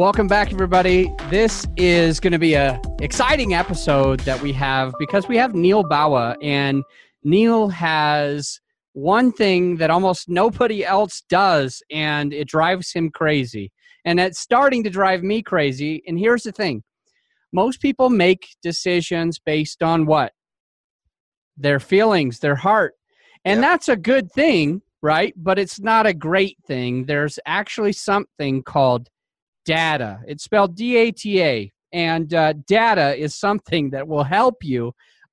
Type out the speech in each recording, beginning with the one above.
Welcome back, everybody. This is going to be an exciting episode that we have because we have Neil Bawa, and Neil has one thing that almost nobody else does, and it drives him crazy. And it's starting to drive me crazy. And here's the thing. Most people make decisions based on what? Their feelings, their heart. And that's a good thing, right? But it's not a great thing. There's actually something called data. It's spelled D-A-T-A. And data is something that will help you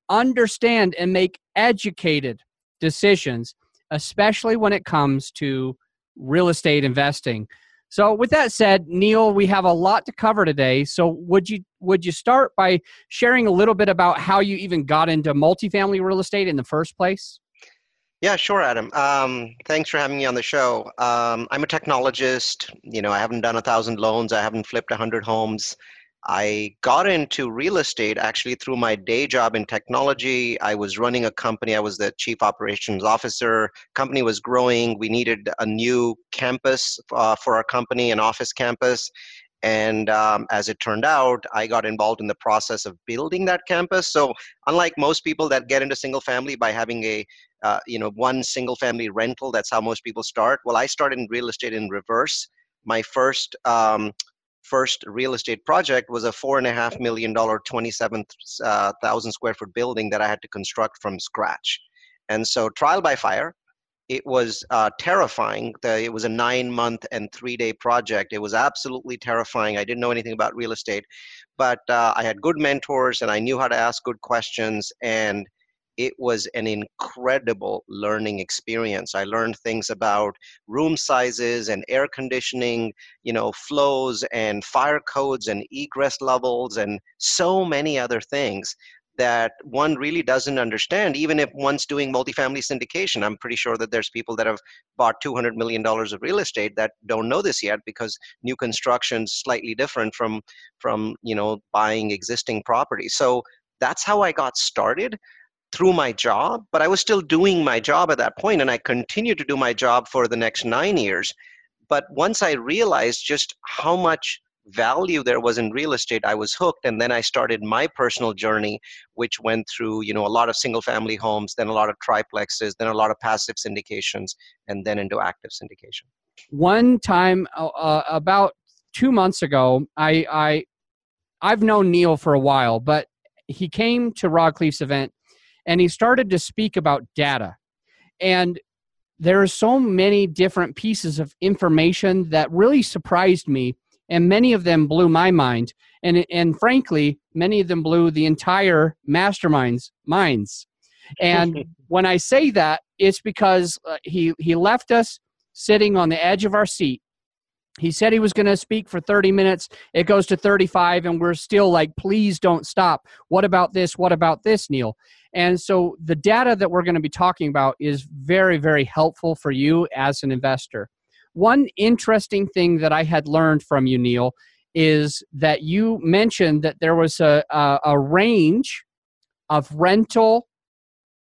understand and make educated decisions, especially when it comes to real estate investing. So with that said, Neil, we have a lot to cover today. So would you start by sharing a little bit about how you even got into multifamily real estate in the first place? Yeah, sure, Adam. Thanks for having me on the show. I'm a technologist. You know, I haven't done 1,000 loans. I haven't flipped 100 homes. I got into real estate actually through my day job in technology. I was running a company. I was the chief operations officer. Company was growing. We needed a new campus for our company, an office campus. And as it turned out, I got involved in the process of building that campus. So unlike most people that get into single family by having a one single family rental, that's how most people start. Well, I started in real estate in reverse. My first real estate project was a $4.5 million, 27,000 square foot building that I had to construct from scratch. And so trial by fire, it was terrifying. It was a 9-month and 3-day project. It was absolutely terrifying. I didn't know anything about real estate, but I had good mentors and I knew how to ask good questions. And it was an incredible learning experience. I learned things about room sizes and air conditioning, flows and fire codes and egress levels and so many other things that one really doesn't understand, even if one's doing multifamily syndication. I'm pretty sure that there's people that have bought $200 million of real estate that don't know this yet because new construction's slightly different from buying existing property. So that's how I got started. Through my job, but I was still doing my job at that point, and I continued to do my job for the next 9 years. But once I realized just how much value there was in real estate, I was hooked, and then I started my personal journey, which went through a lot of single-family homes, then a lot of triplexes, then a lot of passive syndications, and then into active syndication. One time, about 2 months ago, I've known Neil for a while, but he came to Rod Cleef's event. And he started to speak about data. And there are so many different pieces of information that really surprised me. And many of them blew my mind. And frankly, many of them blew the entire mastermind's minds. And when I say that, it's because he left us sitting on the edge of our seat. He said he was going to speak for 30 minutes. It goes to 35, and we're still like, please don't stop. What about this? What about this, Neil? And so the data that we're going to be talking about is very, very helpful for you as an investor. One interesting thing that I had learned from you, Neil, is that you mentioned that there was a range of rental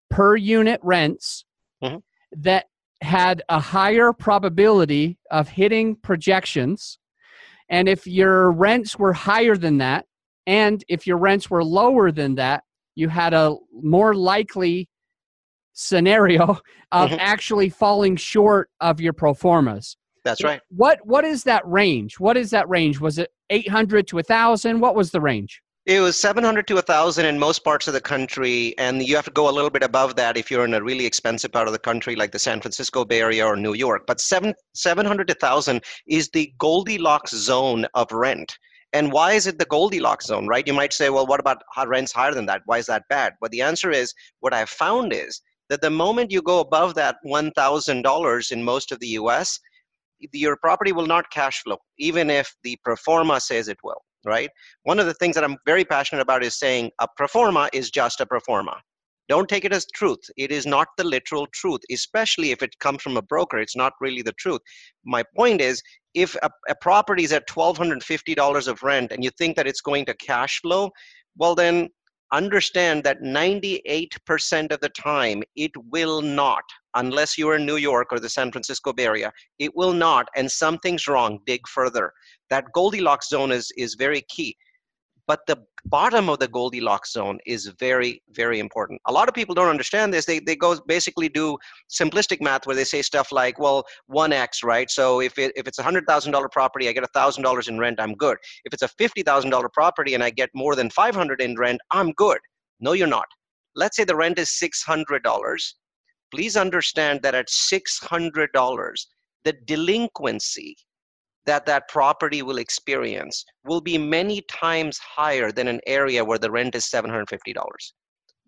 per unit rents that had a higher probability of hitting projections. And if your rents were higher than that, and if your rents were lower than that, you had a more likely scenario of actually falling short of your pro formas. That's right. What is that range? What is that range? Was it 800 to 1,000? What was the range? It was 700 to 1,000 in most parts of the country, and you have to go a little bit above that if you're in a really expensive part of the country like the San Francisco Bay Area or New York. But 700 to 1,000 is the Goldilocks zone of rent. And why is it the Goldilocks zone, right? You might say, well, what about rents higher than that? Why is that bad? But the answer is, what I've found is that the moment you go above that $1,000 in most of the U.S., your property will not cash flow, even if the pro forma says it will. Right? One of the things that I'm very passionate about is saying a pro forma is just a pro forma. Don't take it as truth. It is not the literal truth, especially if it comes from a broker. It's not really the truth. My point is, if a property is at $1,250 of rent and you think that it's going to cash flow, well then understand that 98% of the time it will not, unless you're in New York or the San Francisco Bay Area. It will not, and something's wrong. Dig further. That Goldilocks zone is very key. But the bottom of the Goldilocks zone is very, very important. A lot of people don't understand this. They go basically do simplistic math where they say stuff like, well, 1x, right? So if it's a $100,000 property, I get $1,000 in rent, I'm good. If it's a $50,000 property and I get more than $500 in rent, I'm good. No, you're not. Let's say the rent is $600. Please understand that at $600, the delinquency that property will experience will be many times higher than an area where the rent is $750.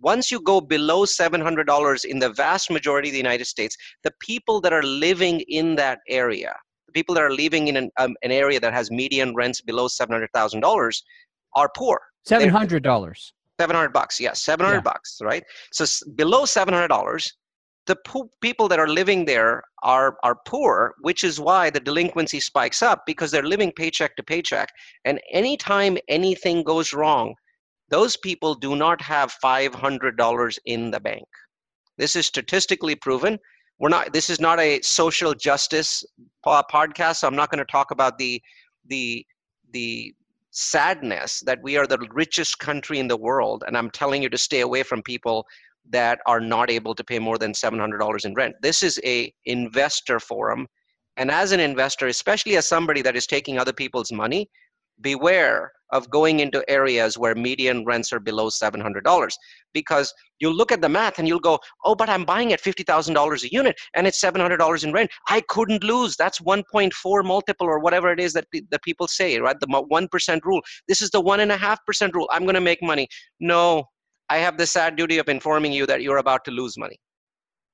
Once you go below $700 in the vast majority of the United States, the people that are living in that area, the people that are living in an area that has median rents below $700,000 are poor. $700. $700, yes, $700, right? So below $700, the people that are living there are poor, which is why the delinquency spikes up, because they're living paycheck to paycheck. And anytime anything goes wrong, those people do not have $500 in the bank. This is statistically proven. This is not a social justice podcast, so I'm not going to talk about the sadness that we are the richest country in the world, and I'm telling you to stay away from people that are not able to pay more than $700 in rent. This is a investor forum. And as an investor, especially as somebody that is taking other people's money, beware of going into areas where median rents are below $700, because you'll look at the math and you'll go, oh, but I'm buying at $50,000 a unit and it's $700 in rent. I couldn't lose. That's 1.4 multiple or whatever it is that people say, right? The 1% rule. This is the 1.5% rule. I'm going to make money. No. I have the sad duty of informing you that you're about to lose money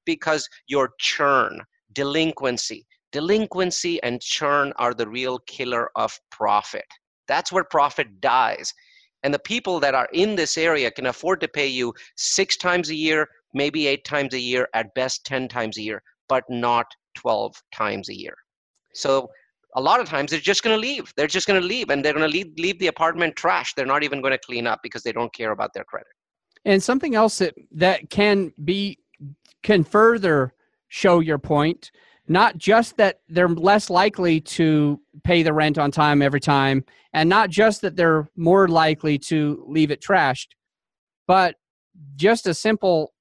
because your churn, delinquency and churn are the real killer of profit. That's where profit dies. And the people that are in this area can afford to pay you 6 times a year, maybe 8 times a year, at best 10 times a year, but not 12 times a year. So a lot of times they're just going to leave. They're just going to leave, and they're going to leave the apartment trash. They're not even going to clean up because they don't care about their credit. And something else that can further show your point, not just that they're less likely to pay the rent on time every time, and not just that they're more likely to leave it trashed, but just a simple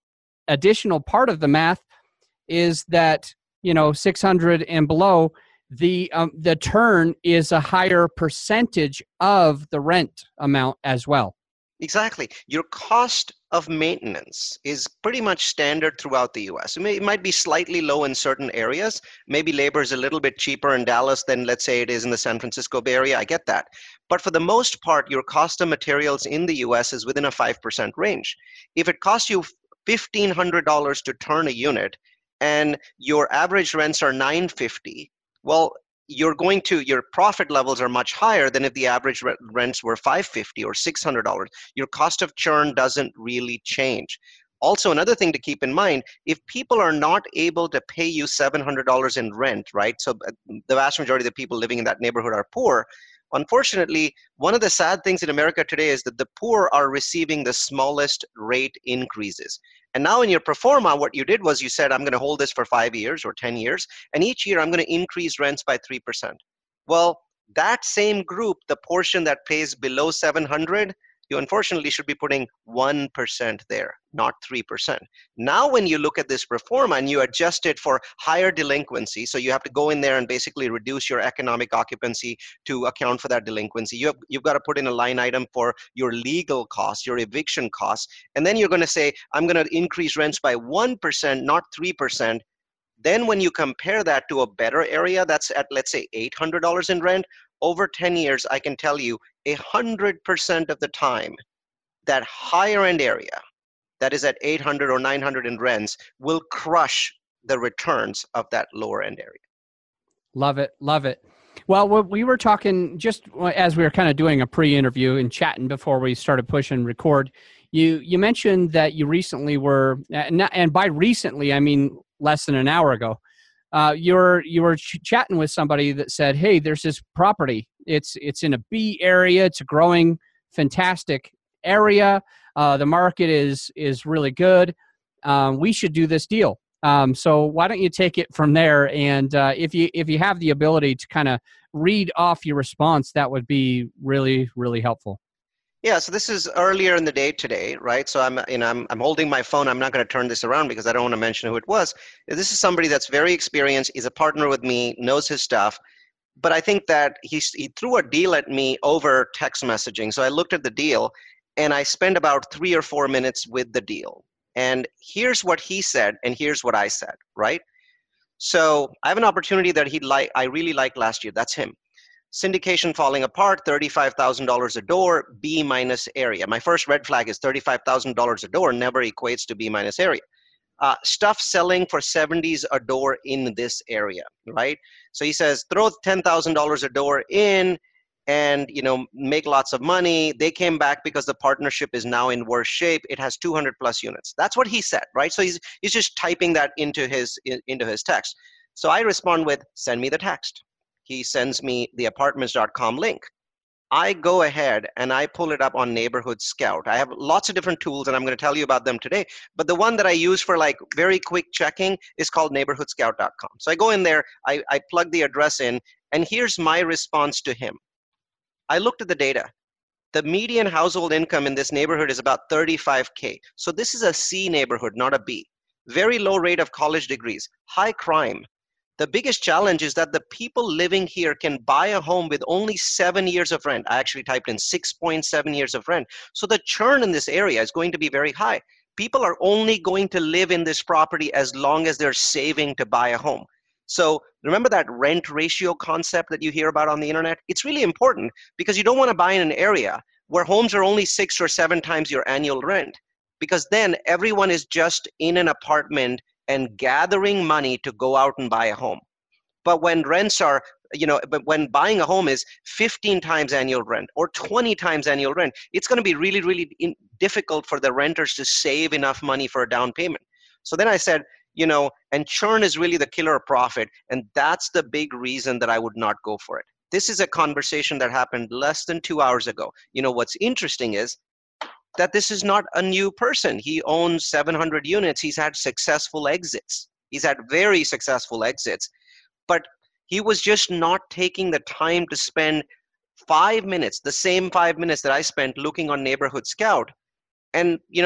additional part of the math is that, 600 and below, the turn is a higher percentage of the rent amount as well. Exactly. Your cost of maintenance is pretty much standard throughout the U.S. It might be slightly low in certain areas. Maybe labor is a little bit cheaper in Dallas than, let's say, it is in the San Francisco Bay Area. I get that. But for the most part, your cost of materials in the U.S. is within a 5% range. If it costs you $1,500 to turn a unit and your average rents are $950, well, your profit levels are much higher than if the average rents were $550 or $600. Your cost of churn doesn't really change. Also, another thing to keep in mind, if people are not able to pay you $700 in rent, right? So the vast majority of the people living in that neighborhood are poor. Unfortunately, one of the sad things in America today is that the poor are receiving the smallest rate increases. And now in your pro forma, what you did was you said, I'm going to hold this for 5 years or 10 years, and each year I'm going to increase rents by 3%. Well, that same group, the portion that pays below 700, you unfortunately should be putting 1% there, not 3%. Now when you look at this pro forma and you adjust it for higher delinquency, so you have to go in there and basically reduce your economic occupancy to account for that delinquency. You've got to put in a line item for your legal costs, your eviction costs, and then you're going to say, I'm going to increase rents by 1%, not 3%. Then when you compare that to a better area that's at, let's say, $800 in rent, over 10 years, I can tell you 100% of the time that higher end area that is at 800 or 900 in rents will crush the returns of that lower end area. Love it. Love it. Well, we were talking just as we were kind of doing a pre-interview and chatting before we started pushing record. You mentioned that you recently were, and by recently, I mean less than an hour ago, you were chatting with somebody that said, hey, there's this property. It's in a B area. It's a growing, fantastic area. The market is really good. We should do this deal. So why don't you take it from there? And if you have the ability to kind of read off your response, that would be really, really helpful. Yeah, so this is earlier in the day today, right? So I'm holding my phone. I'm not going to turn this around because I don't want to mention who it was. This is somebody that's very experienced, is a partner with me, knows his stuff. But I think that he threw a deal at me over text messaging. So I looked at the deal and I spent about 3 or 4 minutes with the deal. And here's what he said and here's what I said, right? So I have an opportunity that I really liked last year. That's him. Syndication falling apart, $35,000 a door, B minus area. My first red flag is $35,000 a door never equates to B minus area. Stuff selling for 70s a door in this area, right? So he says, throw $10,000 a door in and, make lots of money. They came back because the partnership is now in worse shape. It has 200 plus units. That's what he said, right? So he's just typing that into his text. So I respond with, send me the text. He sends me the apartments.com link. I go ahead and I pull it up on Neighborhood Scout. I have lots of different tools and I'm going to tell you about them today. But the one that I use for like very quick checking is called NeighborhoodScout.com. So I go in there, I plug the address in, and here's my response to him. I looked at the data. The median household income in this neighborhood is about $35K. So this is a C neighborhood, not a B. Very low rate of college degrees, high crime. The biggest challenge is that the people living here can buy a home with only 7 years of rent. I actually typed in 6.7 years of rent. So the churn in this area is going to be very high. People are only going to live in this property as long as they're saving to buy a home. So remember that rent ratio concept that you hear about on the internet? It's really important because you don't want to buy in an area where homes are only 6 or 7 times your annual rent, because then everyone is just in an apartment and gathering money to go out and buy a home. But when rents are, but when buying a home is 15 times annual rent or 20 times annual rent, it's going to be really, really difficult for the renters to save enough money for a down payment. So then I said, and churn is really the killer of profit. And that's the big reason that I would not go for it. This is a conversation that happened less than 2 hours ago. What's interesting is that this is not a new person. He owns 700 units. He's had successful exits. He's had very successful exits, but he was just not taking the time to spend 5 minutes, the same 5 minutes that I spent looking on Neighborhood Scout. And, he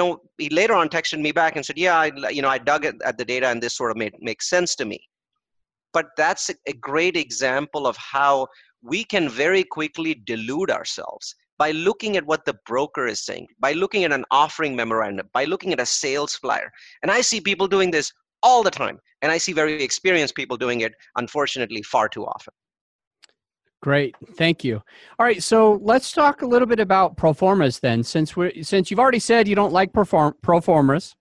later on texted me back and said, yeah, I dug at the data and this sort of makes sense to me. But that's a great example of how we can very quickly delude ourselves by looking at what the broker is saying, by looking at an offering memorandum, by looking at a sales flyer. And I see people doing this all the time. And I see very experienced people doing it, unfortunately, far too often. Great. Thank you. All right. So let's talk a little bit about proformas then, since you've already said you don't like proformas.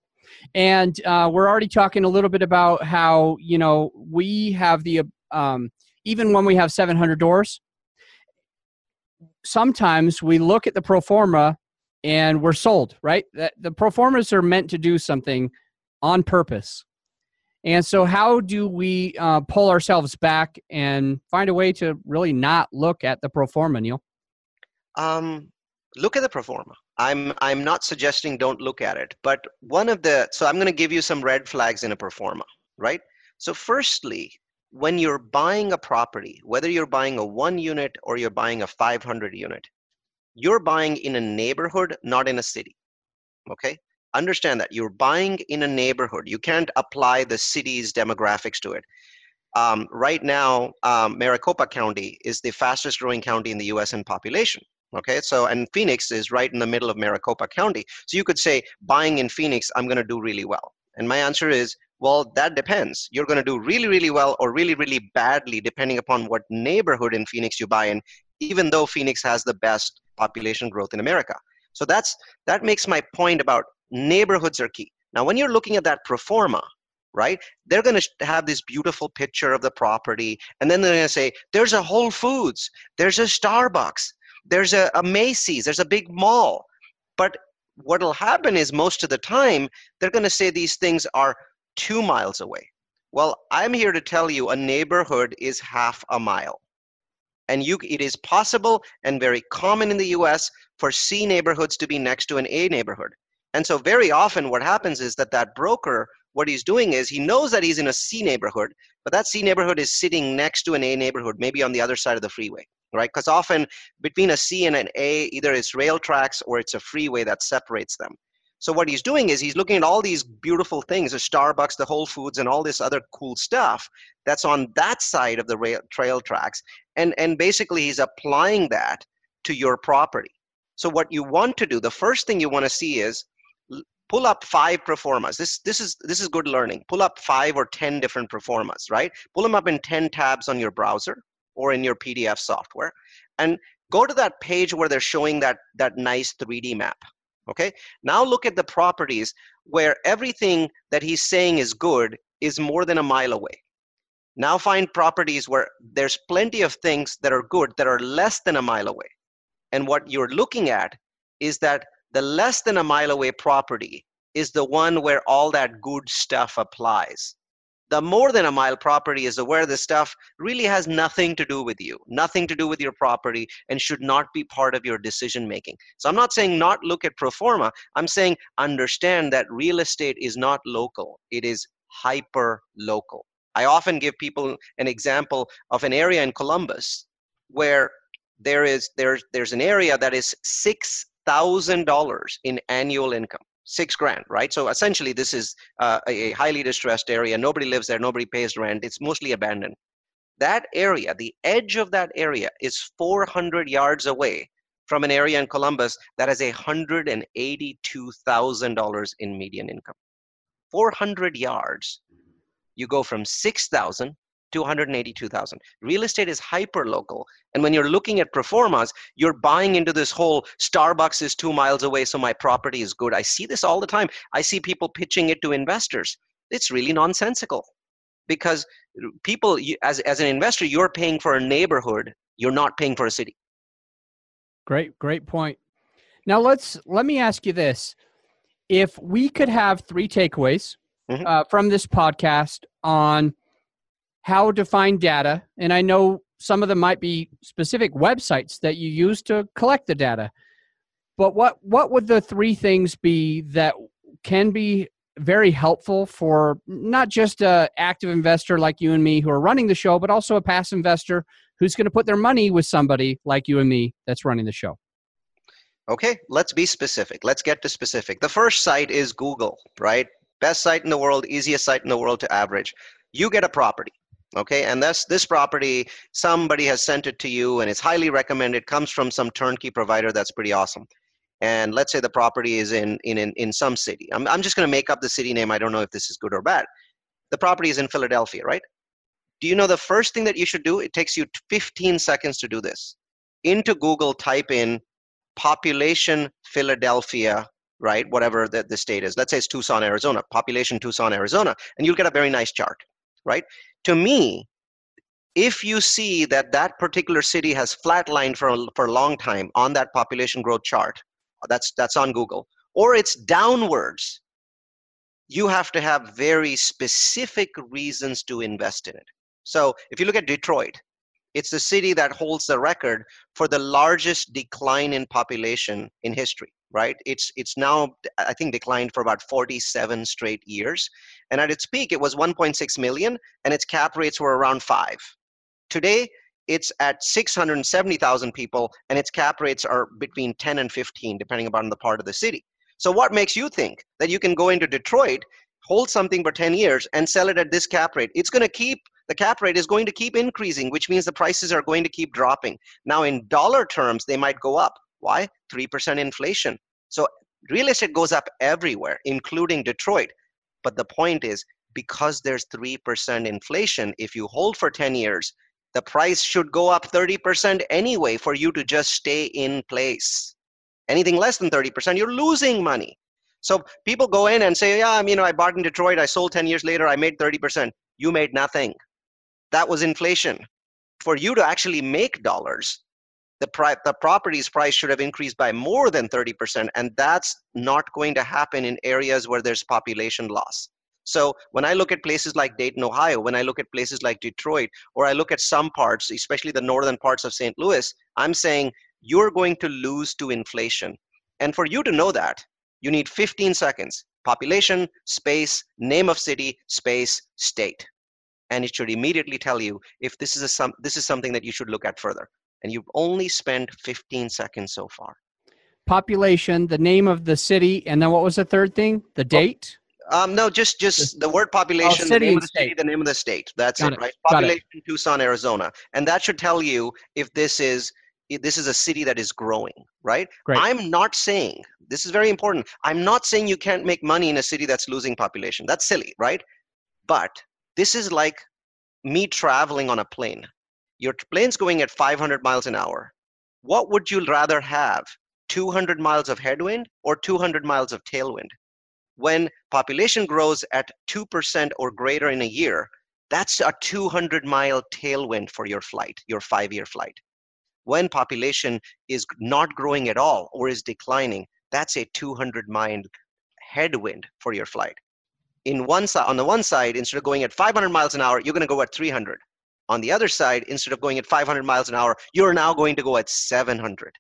And we're already talking a little bit about how, we have the, even when we have 700 doors, sometimes we look at the pro forma and we're sold, right? That the pro formas are meant to do something on purpose. And so how do we pull ourselves back and find a way to really not look at the pro forma, Neil? Look at the pro forma. I'm not suggesting don't look at it, but so I'm going to give you some red flags in a pro forma, right? So firstly, when you're buying a property, whether you're buying a 1 unit or you're buying a 500 unit, you're buying in a neighborhood, not in a city. Okay? Understand that. You're buying in a neighborhood. You can't apply the city's demographics to it. Right now, Maricopa County is the fastest growing county in the U.S. in population. Okay? So, and Phoenix is right in the middle of Maricopa County. So you could say, buying in Phoenix, I'm going to do really well. And my answer is, well, that depends. You're going to do really, really well or really, really badly, depending upon what neighborhood in Phoenix you buy in, even though Phoenix has the best population growth in America. So that makes my point about neighborhoods are key. Now, when you're looking at that pro forma, right, they're going to have this beautiful picture of the property. And then they're going to say, there's a Whole Foods, there's a Starbucks, there's a Macy's, there's a big mall. But what will happen is most of the time, they're going to say these things are 2 miles away. Well, I'm here to tell you a neighborhood is half a mile. And it is possible and very common in the US for C neighborhoods to be next to an A neighborhood. And so very often what happens is that broker what he's doing is he knows that he's in a C neighborhood, but that C neighborhood is sitting next to an A neighborhood, maybe on the other side of the freeway, right? Because often between a C and an A, either it's rail tracks or it's a freeway that separates them. So what he's doing is he's looking at all these beautiful things, the Starbucks, the Whole Foods, and all this other cool stuff that's on that side of the trail tracks. And basically he's applying that to your property. So what you want to do, the first thing you want to see is pull up 5 performas. This is good learning. Pull up 5 or 10 different performas, right? Pull them up in 10 tabs on your browser or in your PDF software, and go to that page where they're showing that nice 3D map. Okay, now look at the properties where everything that he's saying is good is more than a mile away. Now find properties where there's plenty of things that are good that are less than a mile away. And what you're looking at is that the less than a mile away property is the one where all that good stuff applies. The more than a mile property is where the stuff really has nothing to do with you, nothing to do with your property, and should not be part of your decision making. So I'm not saying not look at pro forma. I'm saying understand that real estate is not local. It is hyper local. I often give people an example of an area in Columbus where there's an area that is $6,000 in annual income. $6,000, right? So essentially this is a highly distressed area. Nobody lives there, nobody pays rent. It's mostly abandoned. That area, the edge of that area is 400 yards away from an area in Columbus that has $182,000 in median income. 400 yards, you go from 6,000 to 182,000. Real estate is hyper-local. And when you're looking at performas, you're buying into this whole Starbucks is 2 miles away, so my property is good. I see this all the time. I see people pitching it to investors. It's really nonsensical because people, as an investor, you're paying for a neighborhood. You're not paying for a city. Great point. Now let me ask you this. If we could have 3 takeaways from this podcast on how to find data, and I know some of them might be specific websites that you use to collect the data, but what would the 3 things be that can be very helpful for not just an active investor like you and me who are running the show, but also a passive investor who's going to put their money with somebody like you and me that's running the show? Okay, let's be specific. Let's get to specific. The first site is Google, right? Best site in the world, easiest site in the world to average. You get a property. Okay, and this property, somebody has sent it to you and it's highly recommended, comes from some turnkey provider that's pretty awesome. And let's say the property is in some city. I'm just going to make up the city name. I don't know if this is good or bad. The property is in Philadelphia, right? Do you know the first thing that you should do? It takes you 15 seconds to do this. Into Google, type in population Philadelphia, right? Whatever the state is. Let's say it's Tucson, Arizona. Population Tucson, Arizona. And you'll get a very nice chart, right? To me, if you see that particular city has flatlined for a long time on that population growth chart, that's on Google, or it's downwards, you have to have very specific reasons to invest in it. So if you look at Detroit, it's the city that holds the record for the largest decline in population in history, right? It's now, I think, declined for about 47 straight years. And at its peak, it was 1.6 million, and its cap rates were around 5. Today, it's at 670,000 people, and its cap rates are between 10 and 15, depending upon the part of the city. So what makes you think that you can go into Detroit, hold something for 10 years, and sell it at this cap rate? It's going to keep... The cap rate is going to keep increasing, which means the prices are going to keep dropping. Now, in dollar terms, they might go up. Why? 3% inflation. So real estate goes up everywhere, including Detroit. But the point is, because there's 3% inflation, if you hold for 10 years, the price should go up 30% anyway for you to just stay in place. Anything less than 30%, you're losing money. So people go in and say, yeah, I bought in Detroit, I sold 10 years later, I made 30%. You made nothing. That was inflation. For you to actually make dollars, the property's price should have increased by more than 30%, and that's not going to happen in areas where there's population loss. So when I look at places like Dayton, Ohio, when I look at places like Detroit, or I look at some parts, especially the northern parts of St. Louis, I'm saying you're going to lose to inflation. And for you to know that, you need 15 seconds. population, space, name of city, space, state. And it should immediately tell you if this is this is something that you should look at further. And you've only spent 15 seconds so far. Population, the name of the city, and then what was the third thing? The date? No, just the word population, the name of the city, the name of the state. That's it, right? Population, Tucson, Arizona. And that should tell you if this is a city that is growing, right? Great. I'm not saying, this is very important, I'm not saying you can't make money in a city that's losing population. That's silly, right? But this is like me traveling on a plane. Your plane's going at 500 miles an hour. What would you rather have, 200 miles of headwind or 200 miles of tailwind? When population grows at 2% or greater in a year, that's a 200-mile tailwind for your flight, your 5-year flight. When population is not growing at all or is declining, that's a 200-mile headwind for your flight. On the one side, instead of going at 500 miles an hour, you're going to go at 300. On the other side, instead of going at 500 miles an hour, you're now going to go at 700,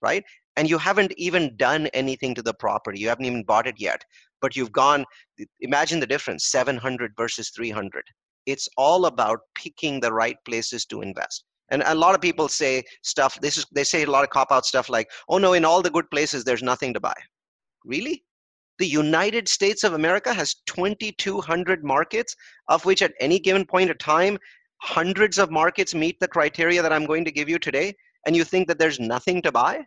right? And you haven't even done anything to the property. You haven't even bought it yet. But you've gone, imagine the difference, 700 versus 300. It's all about picking the right places to invest. And a lot of people say stuff, they say a lot of cop-out stuff like, oh no, in all the good places, there's nothing to buy. Really? The United States of America has 2,200 markets, of which at any given point of time, hundreds of markets meet the criteria that I'm going to give you today. And you think that there's nothing to buy?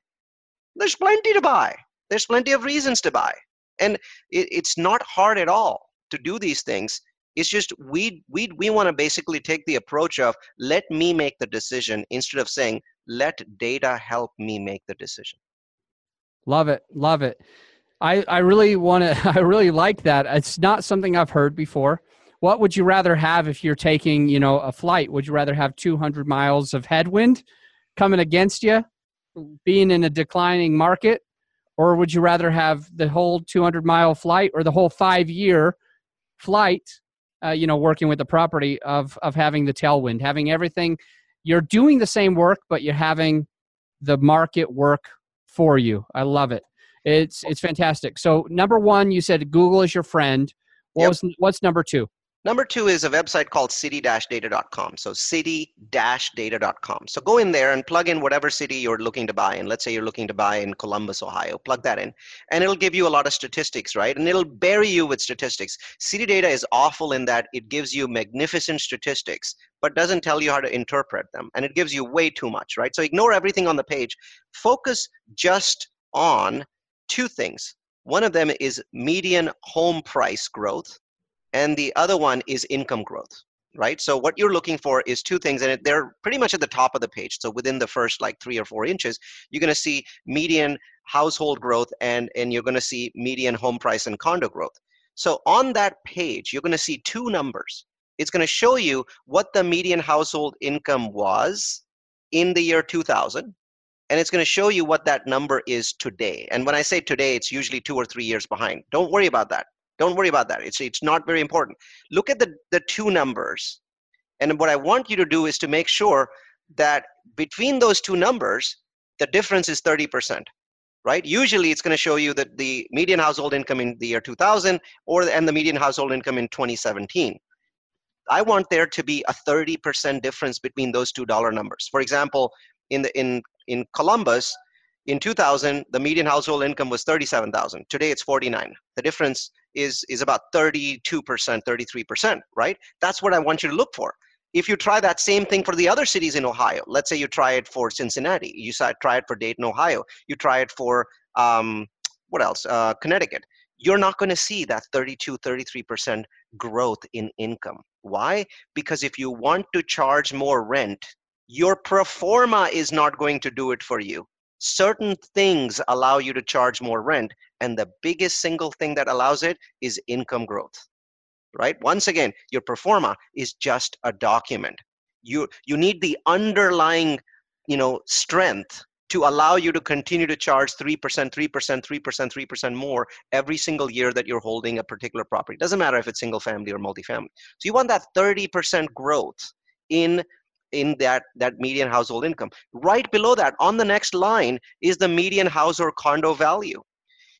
There's plenty to buy. There's plenty of reasons to buy. And it's not hard at all to do these things. It's just we want to basically take the approach of let me make the decision instead of saying let data help me make the decision. Love it. Love it. I really like that. It's not something I've heard before. What would you rather have if you're taking, a flight? Would you rather have 200 miles of headwind coming against you, being in a declining market? Or would you rather have the whole 200-mile flight or the whole 5-year flight, working with the property of having the tailwind, having everything? You're doing the same work, but you're having the market work for you. I love it. It's fantastic. So number one, you said Google is your friend. What's number two? Number two is a website called city-data.com. So city-data.com. So go in there and plug in whatever city you're looking to buy in. Let's say you're looking to buy in Columbus, Ohio. Plug that in. And it'll give you a lot of statistics, right? And it'll bury you with statistics. City Data is awful in that it gives you magnificent statistics, but doesn't tell you how to interpret them. And it gives you way too much, right? So ignore everything on the page. Focus just on two things. One of them is median home price growth. And the other one is income growth, right? So what you're looking for is two things, and they're pretty much at the top of the page. So within the first 3 or 4 inches, you're going to see median household growth and you're going to see median home price and condo growth. So on that page, you're going to see two numbers. It's going to show you what the median household income was in the year 2000. And it's going to show you what that number is today. And when I say today, it's usually 2 or 3 years behind. Don't worry about that. Don't worry about that. It's not very important. Look at the two numbers. And what I want you to do is to make sure that between those two numbers, the difference is 30%, right? Usually it's going to show you that the median household income in the year 2000 and the median household income in 2017. I want there to be a 30% difference between those $2 numbers. For example, in Columbus, in 2000, the median household income was $37,000. Today it's $49,000. The difference is about 32%, 33%, right? That's what I want you to look for. If you try that same thing for the other cities in Ohio, let's say you try it for Cincinnati, you try it for Dayton, Ohio, you try it for, Connecticut. You're not going to see that 32%, 33% growth in income. Why? Because if you want to charge more rent, your pro forma is not going to do it for you. Certain things allow you to charge more rent, and the biggest single thing that allows it is income growth, right? Once again, your pro forma is just a document. You need the underlying, strength to allow you to continue to charge 3%, 3%, 3%, 3%, 3% more every single year that you're holding a particular property. It doesn't matter if it's single family or multifamily. So you want that 30% growth in that median household income. Right below that, on the next line, is the median house or condo value.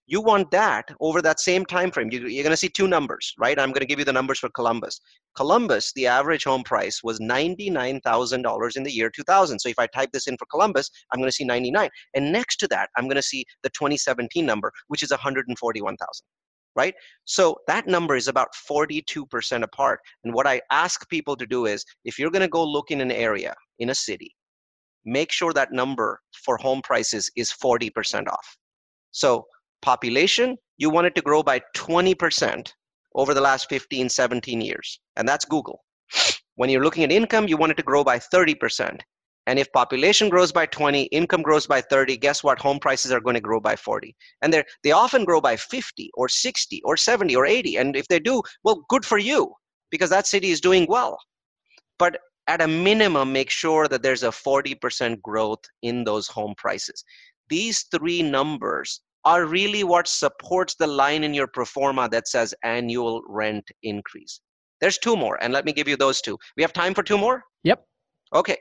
You want that over that same time frame. You're going to see two numbers, right? I'm going to give you the numbers for Columbus. Columbus, the average home price was $99,000 in the year 2000. So if I type this in for Columbus, I'm going to see 99. And next to that, I'm going to see the 2017 number, which is 141,000, right? So that number is about 42% apart. And what I ask people to do is, if you're going to go look in an area, in a city, make sure that number for home prices is 40% off. So population, you want it to grow by 20% over the last 15, 17 years. And that's Google. When you're looking at income, you want it to grow by 30%. And if population grows by 20, income grows by 30, guess what? Home prices are going to grow by 40. And they often grow by 50 or 60 or 70 or 80. And if they do, well, good for you, because that city is doing well. But at a minimum, make sure that there's a 40% growth in those home prices. These three numbers are really what supports the line in your pro forma that says annual rent increase. There's two more, and let me give you those two. We have time for two more? Yep. Okay.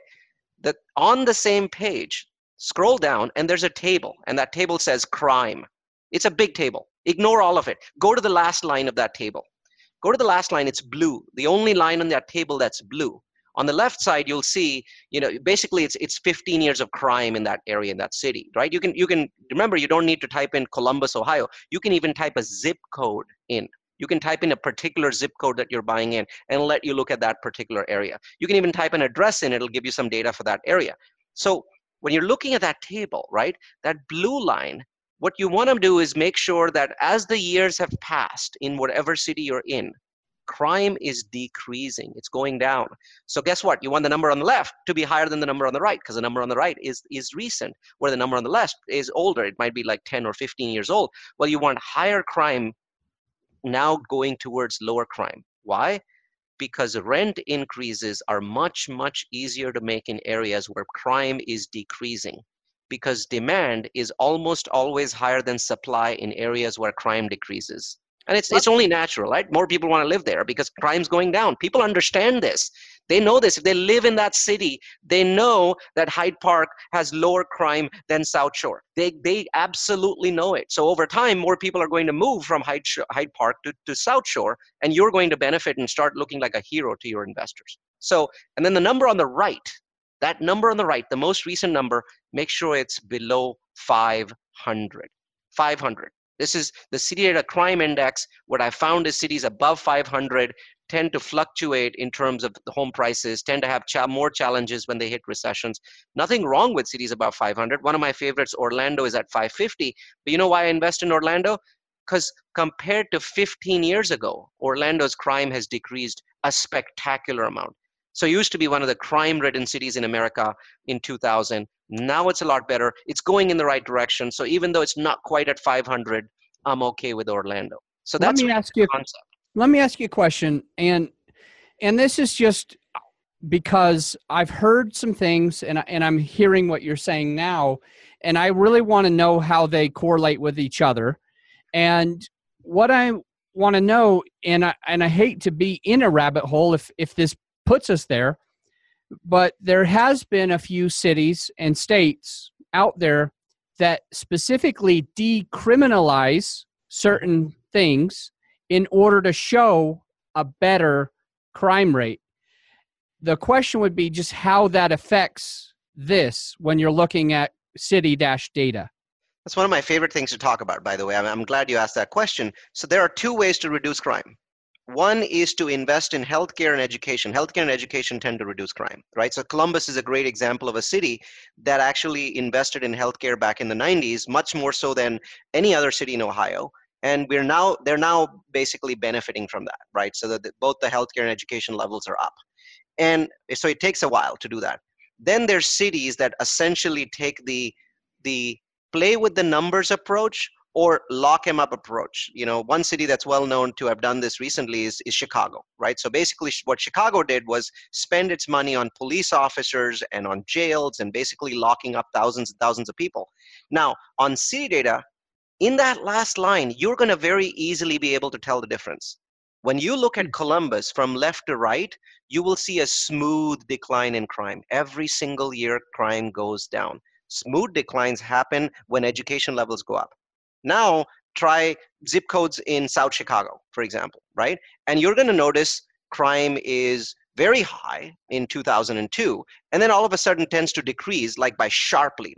On the same page, scroll down, and there's a table, and that table says crime. It's a big table. Ignore all of it. Go to the last line of that table. Go to the last line. It's blue. The only line on that table that's blue. On the left side, you'll see, you know, basically it's 15 years of crime in that area, in that city, right? You can remember, you don't need to type in Columbus, Ohio. You can even type a zip code in. You can type in a particular zip code that you're buying in and let you look at that particular area. You can even type an address in. It'll give you some data for that area. So when you're looking at that table, right, that blue line, what you want to do is make sure that as the years have passed in whatever city you're in, crime is decreasing. It's going down. So guess what? You want the number on the left to be higher than the number on the right, because the number on the right is recent, where the number on the left is older. It might be like 10 or 15 years old. Well, you want higher crime now going towards lower crime. Why? Because rent increases are much, much easier to make in areas where crime is decreasing, because demand is almost always higher than supply in areas where crime decreases. And it's only natural, right? More people want to live there because crime's going down. People understand this. They know this. If they live in that city, they know that Hyde Park has lower crime than South Shore. They absolutely know it. So over time, more people are going to move from Hyde Park to South Shore, and you're going to benefit and start looking like a hero to your investors. So, and then the number on the right, that number on the right, the most recent number, make sure it's below 500. 500. This is the city data crime index. What I found is cities above 500 tend to fluctuate in terms of the home prices, tend to have more challenges when they hit recessions. Nothing wrong with cities above 500. One of my favorites, Orlando, is at 550. But you know why I invest in Orlando? Because compared to 15 years ago, Orlando's crime has decreased a spectacular amount. So it used to be one of the crime-ridden cities in America in 2000. Now it's a lot better. It's going in the right direction. So even though it's not quite at 500, I'm okay with Orlando. So that's the concept. Let me ask you a question. And this is just because I've heard some things and I'm hearing what you're saying now. And I really want to know how they correlate with each other. And what I want to know, and I hate to be in a rabbit hole if this puts us there, but there has been a few cities and states out there that specifically decriminalize certain things in order to show a better crime rate. The question would be just how that affects this when you're looking at city-data. That's one of my favorite things to talk about, by the way. I'm glad you asked that question. So there are two ways to reduce crime. One is to invest in healthcare and education. Healthcare and education tend to reduce crime, right? So Columbus is a great example of a city that actually invested in healthcare back in the 90s, much more so than any other city in Ohio. And they're now basically benefiting from that, right? So that both the healthcare and education levels are up. And so it takes a while to do that. Then there's cities that essentially take the play with the numbers approach or lock him up approach. You know, one city that's well known to have done this recently is Chicago, right? So basically what Chicago did was spend its money on police officers and on jails and basically locking up thousands and thousands of people. Now, on city data, in that last line, you're going to very easily be able to tell the difference. When you look at Columbus from left to right, you will see a smooth decline in crime. Every single year, crime goes down. Smooth declines happen when education levels go up. Now, try zip codes in South Chicago, for example, right? And you're going to notice crime is very high in 2002, and then all of a sudden tends to decrease sharply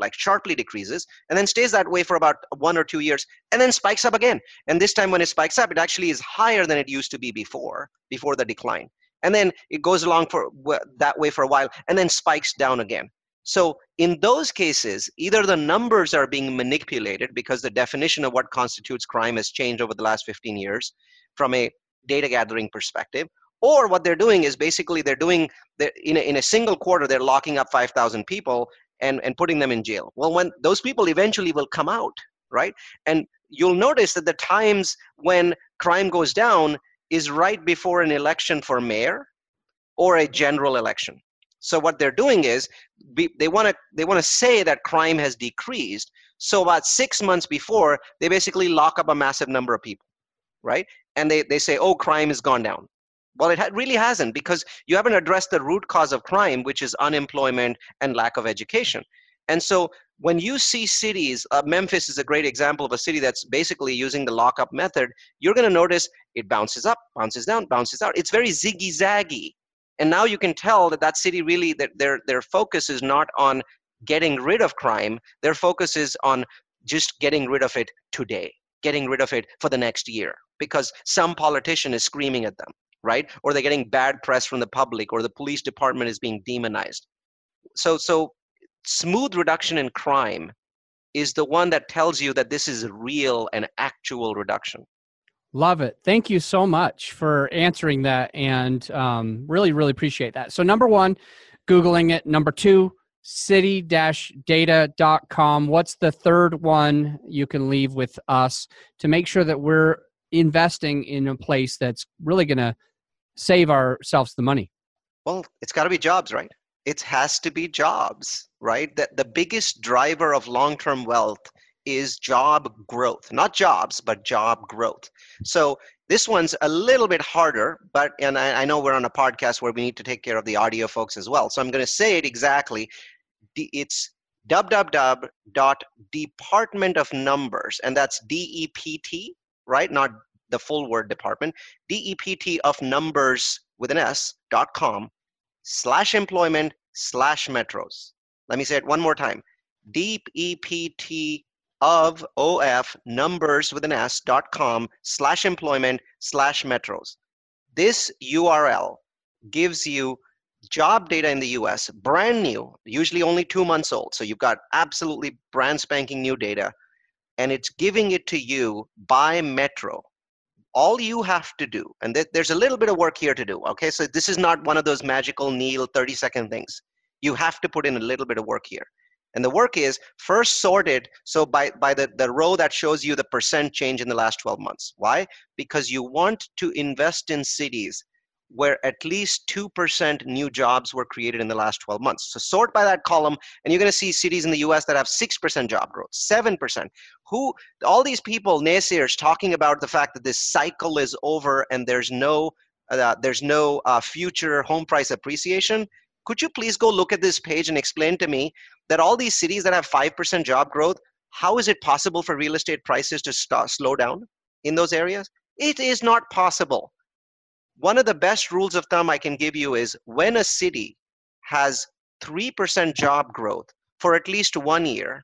decreases, and then stays that way for about 1 or 2 years, and then spikes up again. And this time when it spikes up, it actually is higher than it used to be before the decline. And then it goes along that way for a while, and then spikes down again. So in those cases, either the numbers are being manipulated because the definition of what constitutes crime has changed over the last 15 years from a data gathering perspective, or what they're doing is basically in a single quarter, they're locking up 5,000 people and putting them in jail. Well, when those people eventually will come out, right? And you'll notice that the times when crime goes down is right before an election for mayor or a general election. So what they're doing is they want to say that crime has decreased. So about 6 months before, they basically lock up a massive number of people, right? And they say, oh, crime has gone down. Well, it really hasn't, because you haven't addressed the root cause of crime, which is unemployment and lack of education. And so when you see cities, Memphis is a great example of a city that's basically using the lockup method, you're going to notice it bounces up, bounces down, bounces out. It's very ziggy-zaggy. And now you can tell that city really, that their focus is not on getting rid of crime. Their focus is on just getting rid of it today, getting rid of it for the next year, because some politician is screaming at them, right? Or they're getting bad press from the public, or the police department is being demonized. So smooth reduction in crime is the one that tells you that this is real and actual reduction. Love it. Thank you so much for answering that, and really, really appreciate that. So number one, Googling it. Number two, city-data.com. What's the third one you can leave with us to make sure that we're investing in a place that's really going to save ourselves the money? Well, it's got to be jobs, right? It has to be jobs, right? That the biggest driver of long-term wealth is job growth, not jobs, but job growth. So this one's a little bit harder, but, and I know we're on a podcast where we need to take care of the audio folks as well. So I'm going to say it exactly. It's www.departmentofnumbers, and that's DEPT, right? Not the full word department, deptofnumbers.com /employment/metros. Let me say it one more time. deptofnumbers.com/employment/metros. This URL gives you job data in the US, brand new, usually only 2 months old. So you've got absolutely brand spanking new data, and it's giving it to you by metro. All you have to do, and there's a little bit of work here to do, okay? So this is not one of those magical Neil 30-second things. You have to put in a little bit of work here. And the work is first sorted, so by the row that shows you the % change in the last 12 months. Why? Because you want to invest in cities where at least 2% new jobs were created in the last 12 months. So sort by that column, and you're going to see cities in the US that have 6% job growth, 7%. All these people, naysayers, talking about the fact that this cycle is over and there's no future home price appreciation. Could you please go look at this page and explain to me that all these cities that have 5% job growth, how is it possible for real estate prices to slow down in those areas? It is not possible. One of the best rules of thumb I can give you is when a city has 3% job growth for at least 1 year,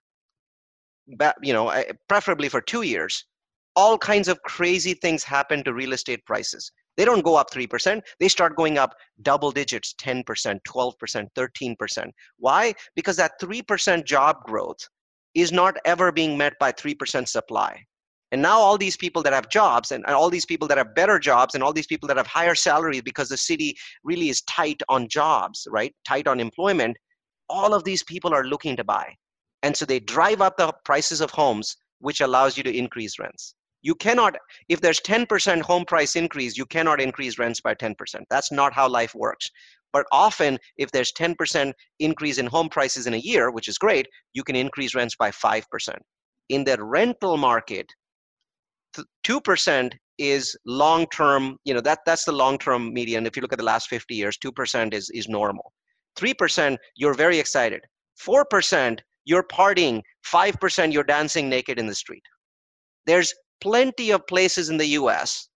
preferably for 2 years, all kinds of crazy things happen to real estate prices. They don't go up 3%. They start going up double digits, 10%, 12%, 13%. Why? Because that 3% job growth is not ever being met by 3% supply. And now all these people that have jobs, and all these people that have better jobs, and all these people that have higher salaries, because the city really is tight on jobs, right? Tight on employment. All of these people are looking to buy. And so they drive up the prices of homes, which allows you to increase rents. You cannot, if there's 10% home price increase, you cannot increase rents by 10%. That's not how life works. But often, if there's 10% increase in home prices in a year, which is great, you can increase rents by 5%. In the rental market, 2% is long-term, that's the long-term median. If you look at the last 50 years, 2% is normal. 3%, you're very excited. 4%, you're partying. 5%, you're dancing naked in the street. There's plenty of places in the US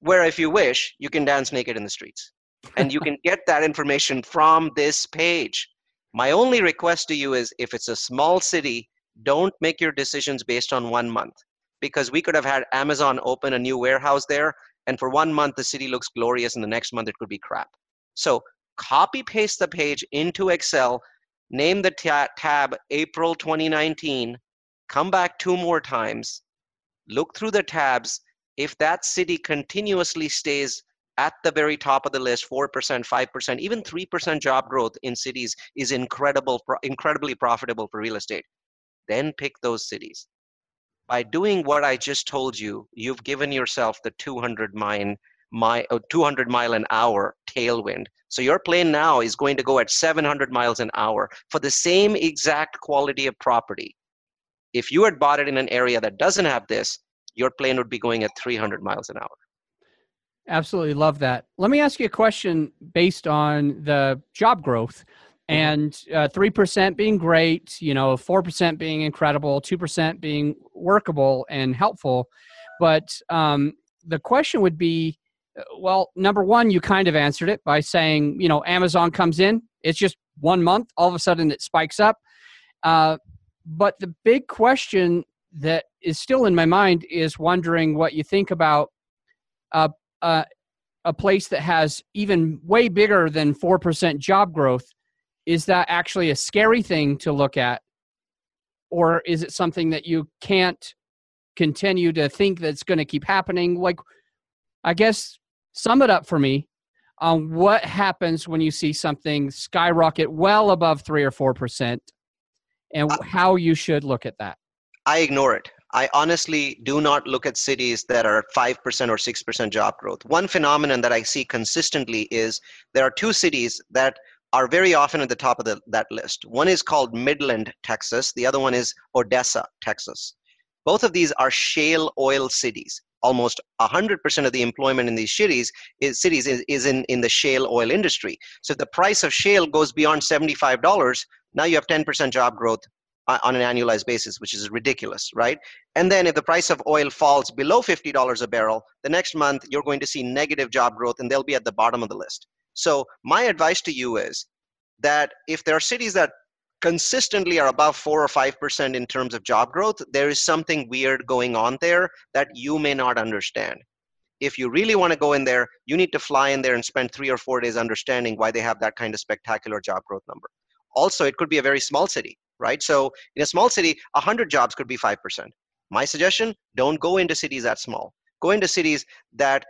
where, if you wish, you can dance naked in the streets. And you can get that information from this page. My only request to you is, if it's a small city, don't make your decisions based on 1 month, because we could have had Amazon open a new warehouse there, and for 1 month, the city looks glorious, and the next month, it could be crap. So copy paste the page into Excel, name the tab April 2019, come back 2 more times, look through the tabs. If that city continuously stays at the very top of the list, 4%, 5%, even 3% job growth in cities is incredibly profitable for real estate, then pick those cities. By doing what I just told you, you've given yourself the 200 mile an hour tailwind. So your plane now is going to go at 700 miles an hour for the same exact quality of property. If you had bought it in an area that doesn't have this, your plane would be going at 300 miles an hour. Absolutely love that. Let me ask you a question based on the job growth and 3% being great, 4% being incredible, 2% being workable and helpful. But the question would be, well, number one, you kind of answered it by saying, Amazon comes in, it's just 1 month, all of a sudden it spikes up. But the big question that is still in my mind is wondering what you think about a place that has even way bigger than 4% job growth. Is that actually a scary thing to look at? Or is it something that you can't continue to think that's going to keep happening? Like, I guess, sum it up for me on what happens when you see something skyrocket well above 3 or 4% and how you should look at that. I ignore it. I honestly do not look at cities that are 5% or 6% job growth. One phenomenon that I see consistently is there are 2 cities that are very often at the top of that list. One is called Midland, Texas. The other one is Odessa, Texas. Both of these are shale oil cities. Almost 100% of the employment in these cities is in the shale oil industry. So if the price of shale goes beyond $75, now you have 10% job growth on an annualized basis, which is ridiculous, right? And then if the price of oil falls below $50 a barrel, the next month you're going to see negative job growth and they'll be at the bottom of the list. So my advice to you is that if there are cities that consistently are above 4 or 5% in terms of job growth, there is something weird going on there that you may not understand. If you really want to go in there, you need to fly in there and spend 3 or 4 days understanding why they have that kind of spectacular job growth number. Also, it could be a very small city. Right? So in a small city, 100 jobs could be 5%. My suggestion, don't go into cities that small. Go into cities that,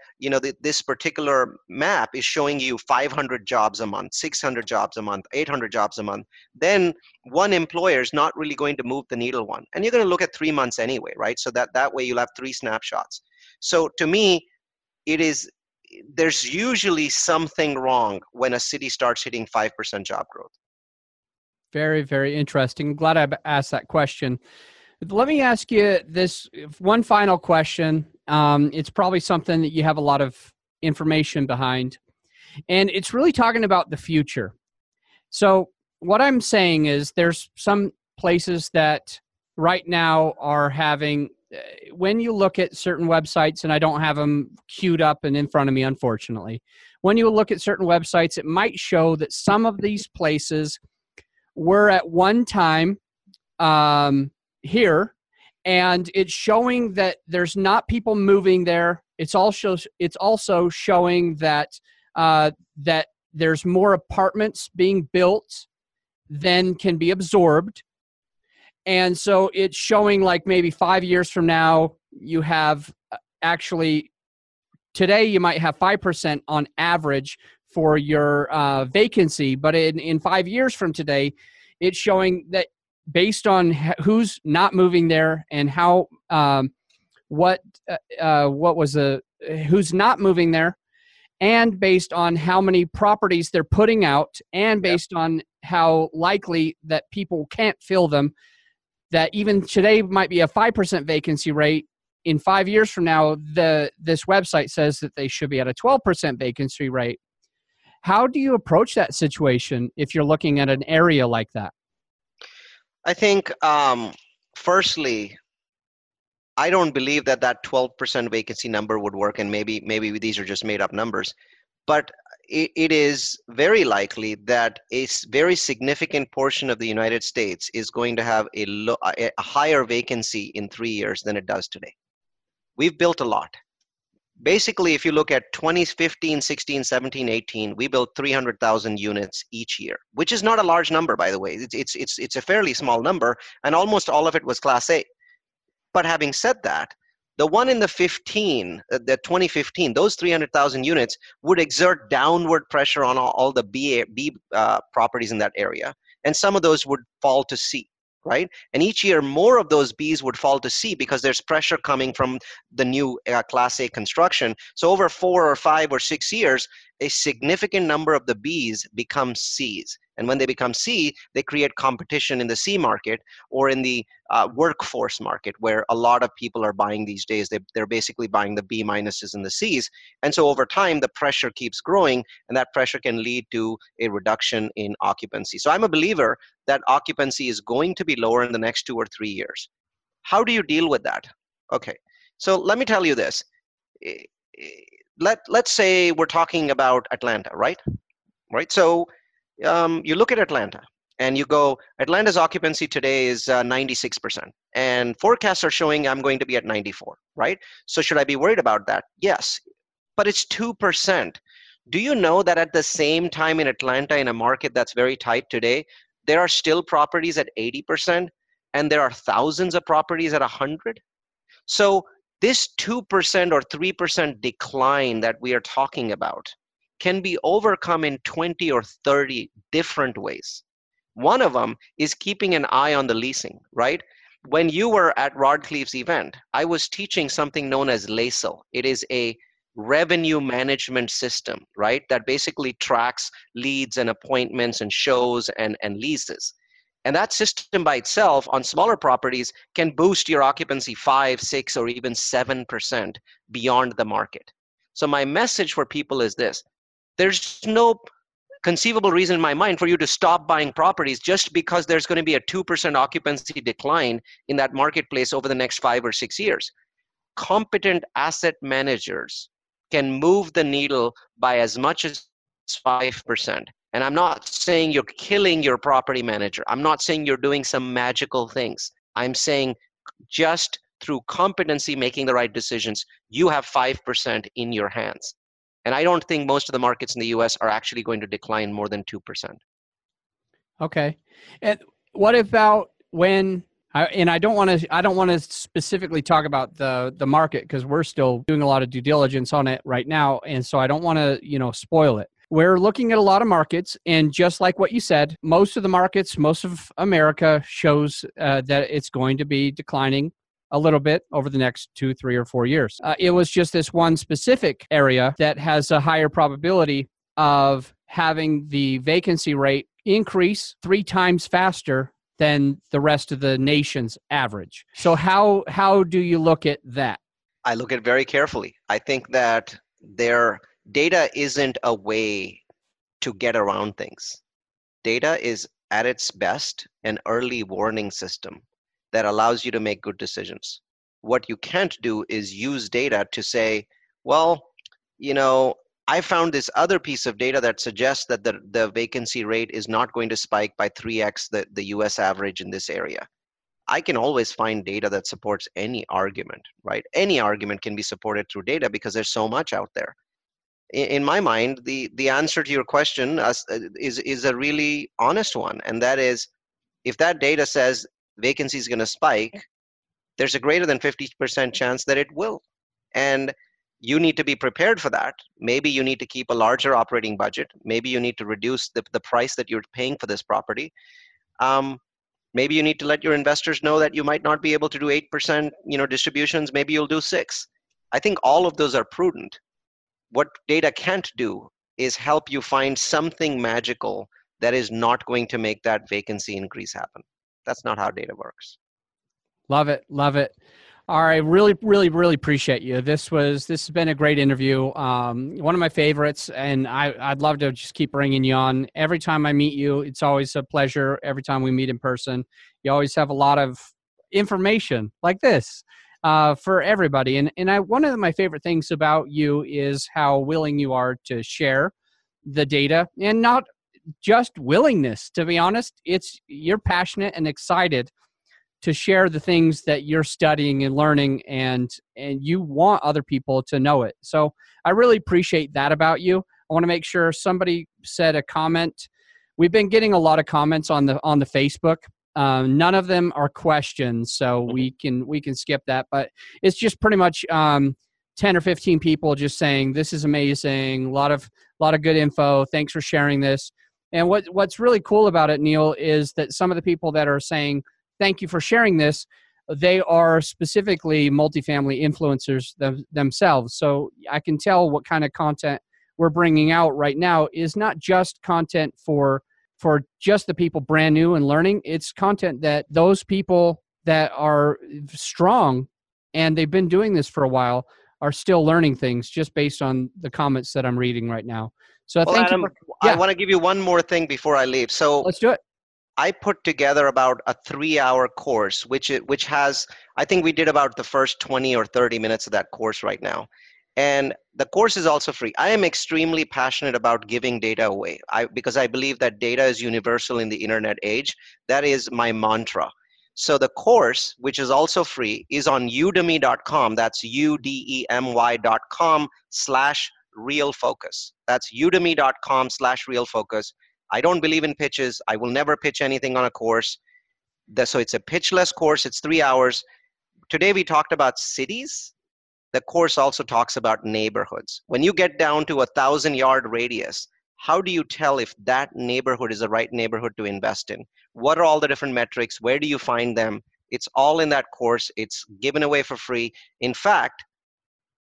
this particular map is showing you 500 jobs a month, 600 jobs a month, 800 jobs a month. Then one employer is not really going to move the needle one. And you're going to look at 3 months anyway, right? So that way you'll have 3 snapshots. So to me, there's usually something wrong when a city starts hitting 5% job growth. Very, very interesting. I'm glad I asked that question. Let me ask you this one final question. It's probably something that you have a lot of information behind, and it's really talking about the future. So what I'm saying is there's some places that right now are having, when you look at certain websites, and I don't have them queued up and in front of me, unfortunately, when you look at certain websites, it might show that some of these places were at one time here, and it's showing that there's not people moving there. It's also showing that that there's more apartments being built than can be absorbed, and so it's showing like maybe 5 years from now you have actually today you might have 5% on average for your vacancy, but in 5 years from today, it's showing that based on who's not moving there and how who's not moving there, and based on how many properties they're putting out, and based on how likely that people can't fill them, that even today might be a 5% vacancy rate. In 5 years from now, this website says that they should be at a 12% vacancy rate. How do you approach that situation if you're looking at an area like that? I think, firstly, I don't believe that that 12% vacancy number would work, and maybe these are just made up numbers, but it is very likely that a very significant portion of the United States is going to have a higher vacancy in 3 years than it does today. We've built a lot. Basically, if you look at 2015, 16, 17, 18, we built 300,000 units each year, which is not a large number, by the way. It's a fairly small number, and almost all of it was Class A. But having said that, the one in the 2015, those 300,000 units would exert downward pressure on all the B properties in that area. And some of those would fall to C, right? And each year, more of those Bs would fall to C because there's pressure coming from the new Class A construction. So over 4 or 5 or 6 years, a significant number of the Bs become Cs. And when they become C, they create competition in the C market or in the workforce market, where a lot of people are buying these days. They're basically buying the B minuses and the Cs. And so over time, the pressure keeps growing, and that pressure can lead to a reduction in occupancy. So I'm a believer that occupancy is going to be lower in the next 2 or 3 years. How do you deal with that? Okay, so let me tell you this. Let's say we're talking about Atlanta, right? Right, so you look at Atlanta and you go, Atlanta's occupancy today is 96%, and forecasts are showing I'm going to be at 94, right? So should I be worried about that? Yes, but it's 2%. Do you know that at the same time in Atlanta, in a market that's very tight today, there are still properties at 80%, and there are thousands of properties at 100? So this 2% or 3% decline that we are talking about can be overcome in 20 or 30 different ways. One of them is keeping an eye on the leasing, right? When you were at Radcliffe's event, I was teaching something known as LASO. It is a revenue management system, right? That basically tracks leads and appointments and shows and leases. And that system by itself on smaller properties can boost your occupancy 5, 6, or even 7% beyond the market. So my message for people is this. There's no conceivable reason in my mind for you to stop buying properties just because there's going to be a 2% occupancy decline in that marketplace over the next 5 or 6 years. Competent asset managers can move the needle by as much as 5%. And I'm not saying you're killing your property manager. I'm not saying you're doing some magical things. I'm saying just through competency, making the right decisions, you have 5% in your hands. And I don't think most of the markets in the U.S. are actually going to decline more than 2%. Okay. And what about when, I don't want to specifically talk about the market because we're still doing a lot of due diligence on it right now. And so I don't want to, spoil it. We're looking at a lot of markets. And just like what you said, most of the markets, most of America shows that it's going to be declining a little bit over the next 2, 3, or 4 years. It was just this one specific area that has a higher probability of having the vacancy rate increase 3 times faster than the rest of the nation's average. So how do you look at that? I look at it very carefully. I think that their data isn't a way to get around things. Data is at its best an early warning system that allows you to make good decisions. What you can't do is use data to say, well, I found this other piece of data that suggests that the vacancy rate is not going to spike by 3x the US average in this area. I can always find data that supports any argument, right? Any argument can be supported through data because there's so much out there. In my mind, the answer to your question is a really honest one. And that is, if that data says vacancy is going to spike, there's a greater than 50% chance that it will. And you need to be prepared for that. Maybe you need to keep a larger operating budget. Maybe you need to reduce the price that you're paying for this property. Maybe you need to let your investors know that you might not be able to do 8% distributions. Maybe you'll do 6. I think all of those are prudent. What data can't do is help you find something magical that is not going to make that vacancy increase happen. That's not how data works. Love it. Love it. All right. Really, really, really appreciate you. This has been a great interview. One of my favorites, and I'd love to just keep bringing you on. Every time I meet you, it's always a pleasure. Every time we meet in person, you always have a lot of information like this for everybody. And one of my favorite things about you is how willing you are to share the data, and not just willingness, to be honest. You're passionate and excited to share the things that you're studying and learning, and you want other people to know it. So I really appreciate that about you. I want to make sure somebody said a comment. We've been getting a lot of comments on the Facebook. None of them are questions, so we can skip that. But it's just pretty much 10 or 15 people just saying, this is amazing. A lot of good info. Thanks for sharing this. And what's really cool about it, Neil, is that some of the people that are saying, thank you for sharing this, they are specifically multifamily influencers themselves. So I can tell what kind of content we're bringing out right now is not just content for just the people brand new and learning. It's content that those people that are strong and they've been doing this for a while are still learning things just based on the comments that I'm reading right now. So Adam, I want to give you one more thing before I leave. So let's do it. I put together about a 3-hour course, which has, I think we did about the first 20 or 30 minutes of that course right now. And the course is also free. I am extremely passionate about giving data away because I believe that data is universal in the internet age. That is my mantra. So the course, which is also free, is on udemy.com. That's udemy.com/realfocus. That's udemy.com/realfocus. I don't believe in pitches. I will never pitch anything on a course. So it's a pitchless course. It's 3 hours. Today we talked about cities. The course also talks about neighborhoods. When you get down to a 1,000-yard radius, how do you tell if that neighborhood is the right neighborhood to invest in? What are all the different metrics? Where do you find them? It's all in that course. It's given away for free. In fact,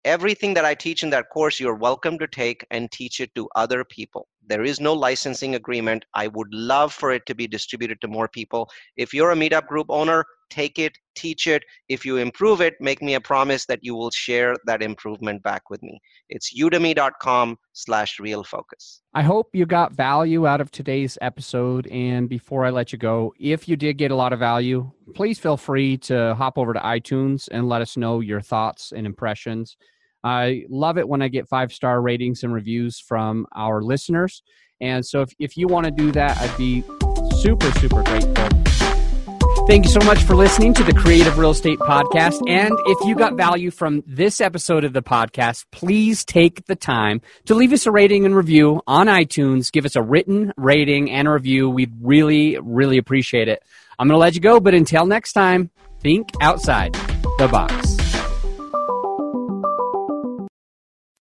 everything that I teach in that course, you're welcome to take and teach it to other people. There is no licensing agreement. I would love for it to be distributed to more people. If you're a meetup group owner, take it, teach it. If you improve it, make me a promise that you will share that improvement back with me. It's udemy.com/realfocus. I hope you got value out of today's episode. And before I let you go, if you did get a lot of value, please feel free to hop over to iTunes and let us know your thoughts and impressions. I love it when I get 5-star ratings and reviews from our listeners. And so if you want to do that, I'd be super, super grateful. Thank you so much for listening to the Creative Real Estate Podcast. And if you got value from this episode of the podcast, please take the time to leave us a rating and review on iTunes. Give us a written rating and a review. We'd really, really appreciate it. I'm going to let you go, but until next time, think outside the box.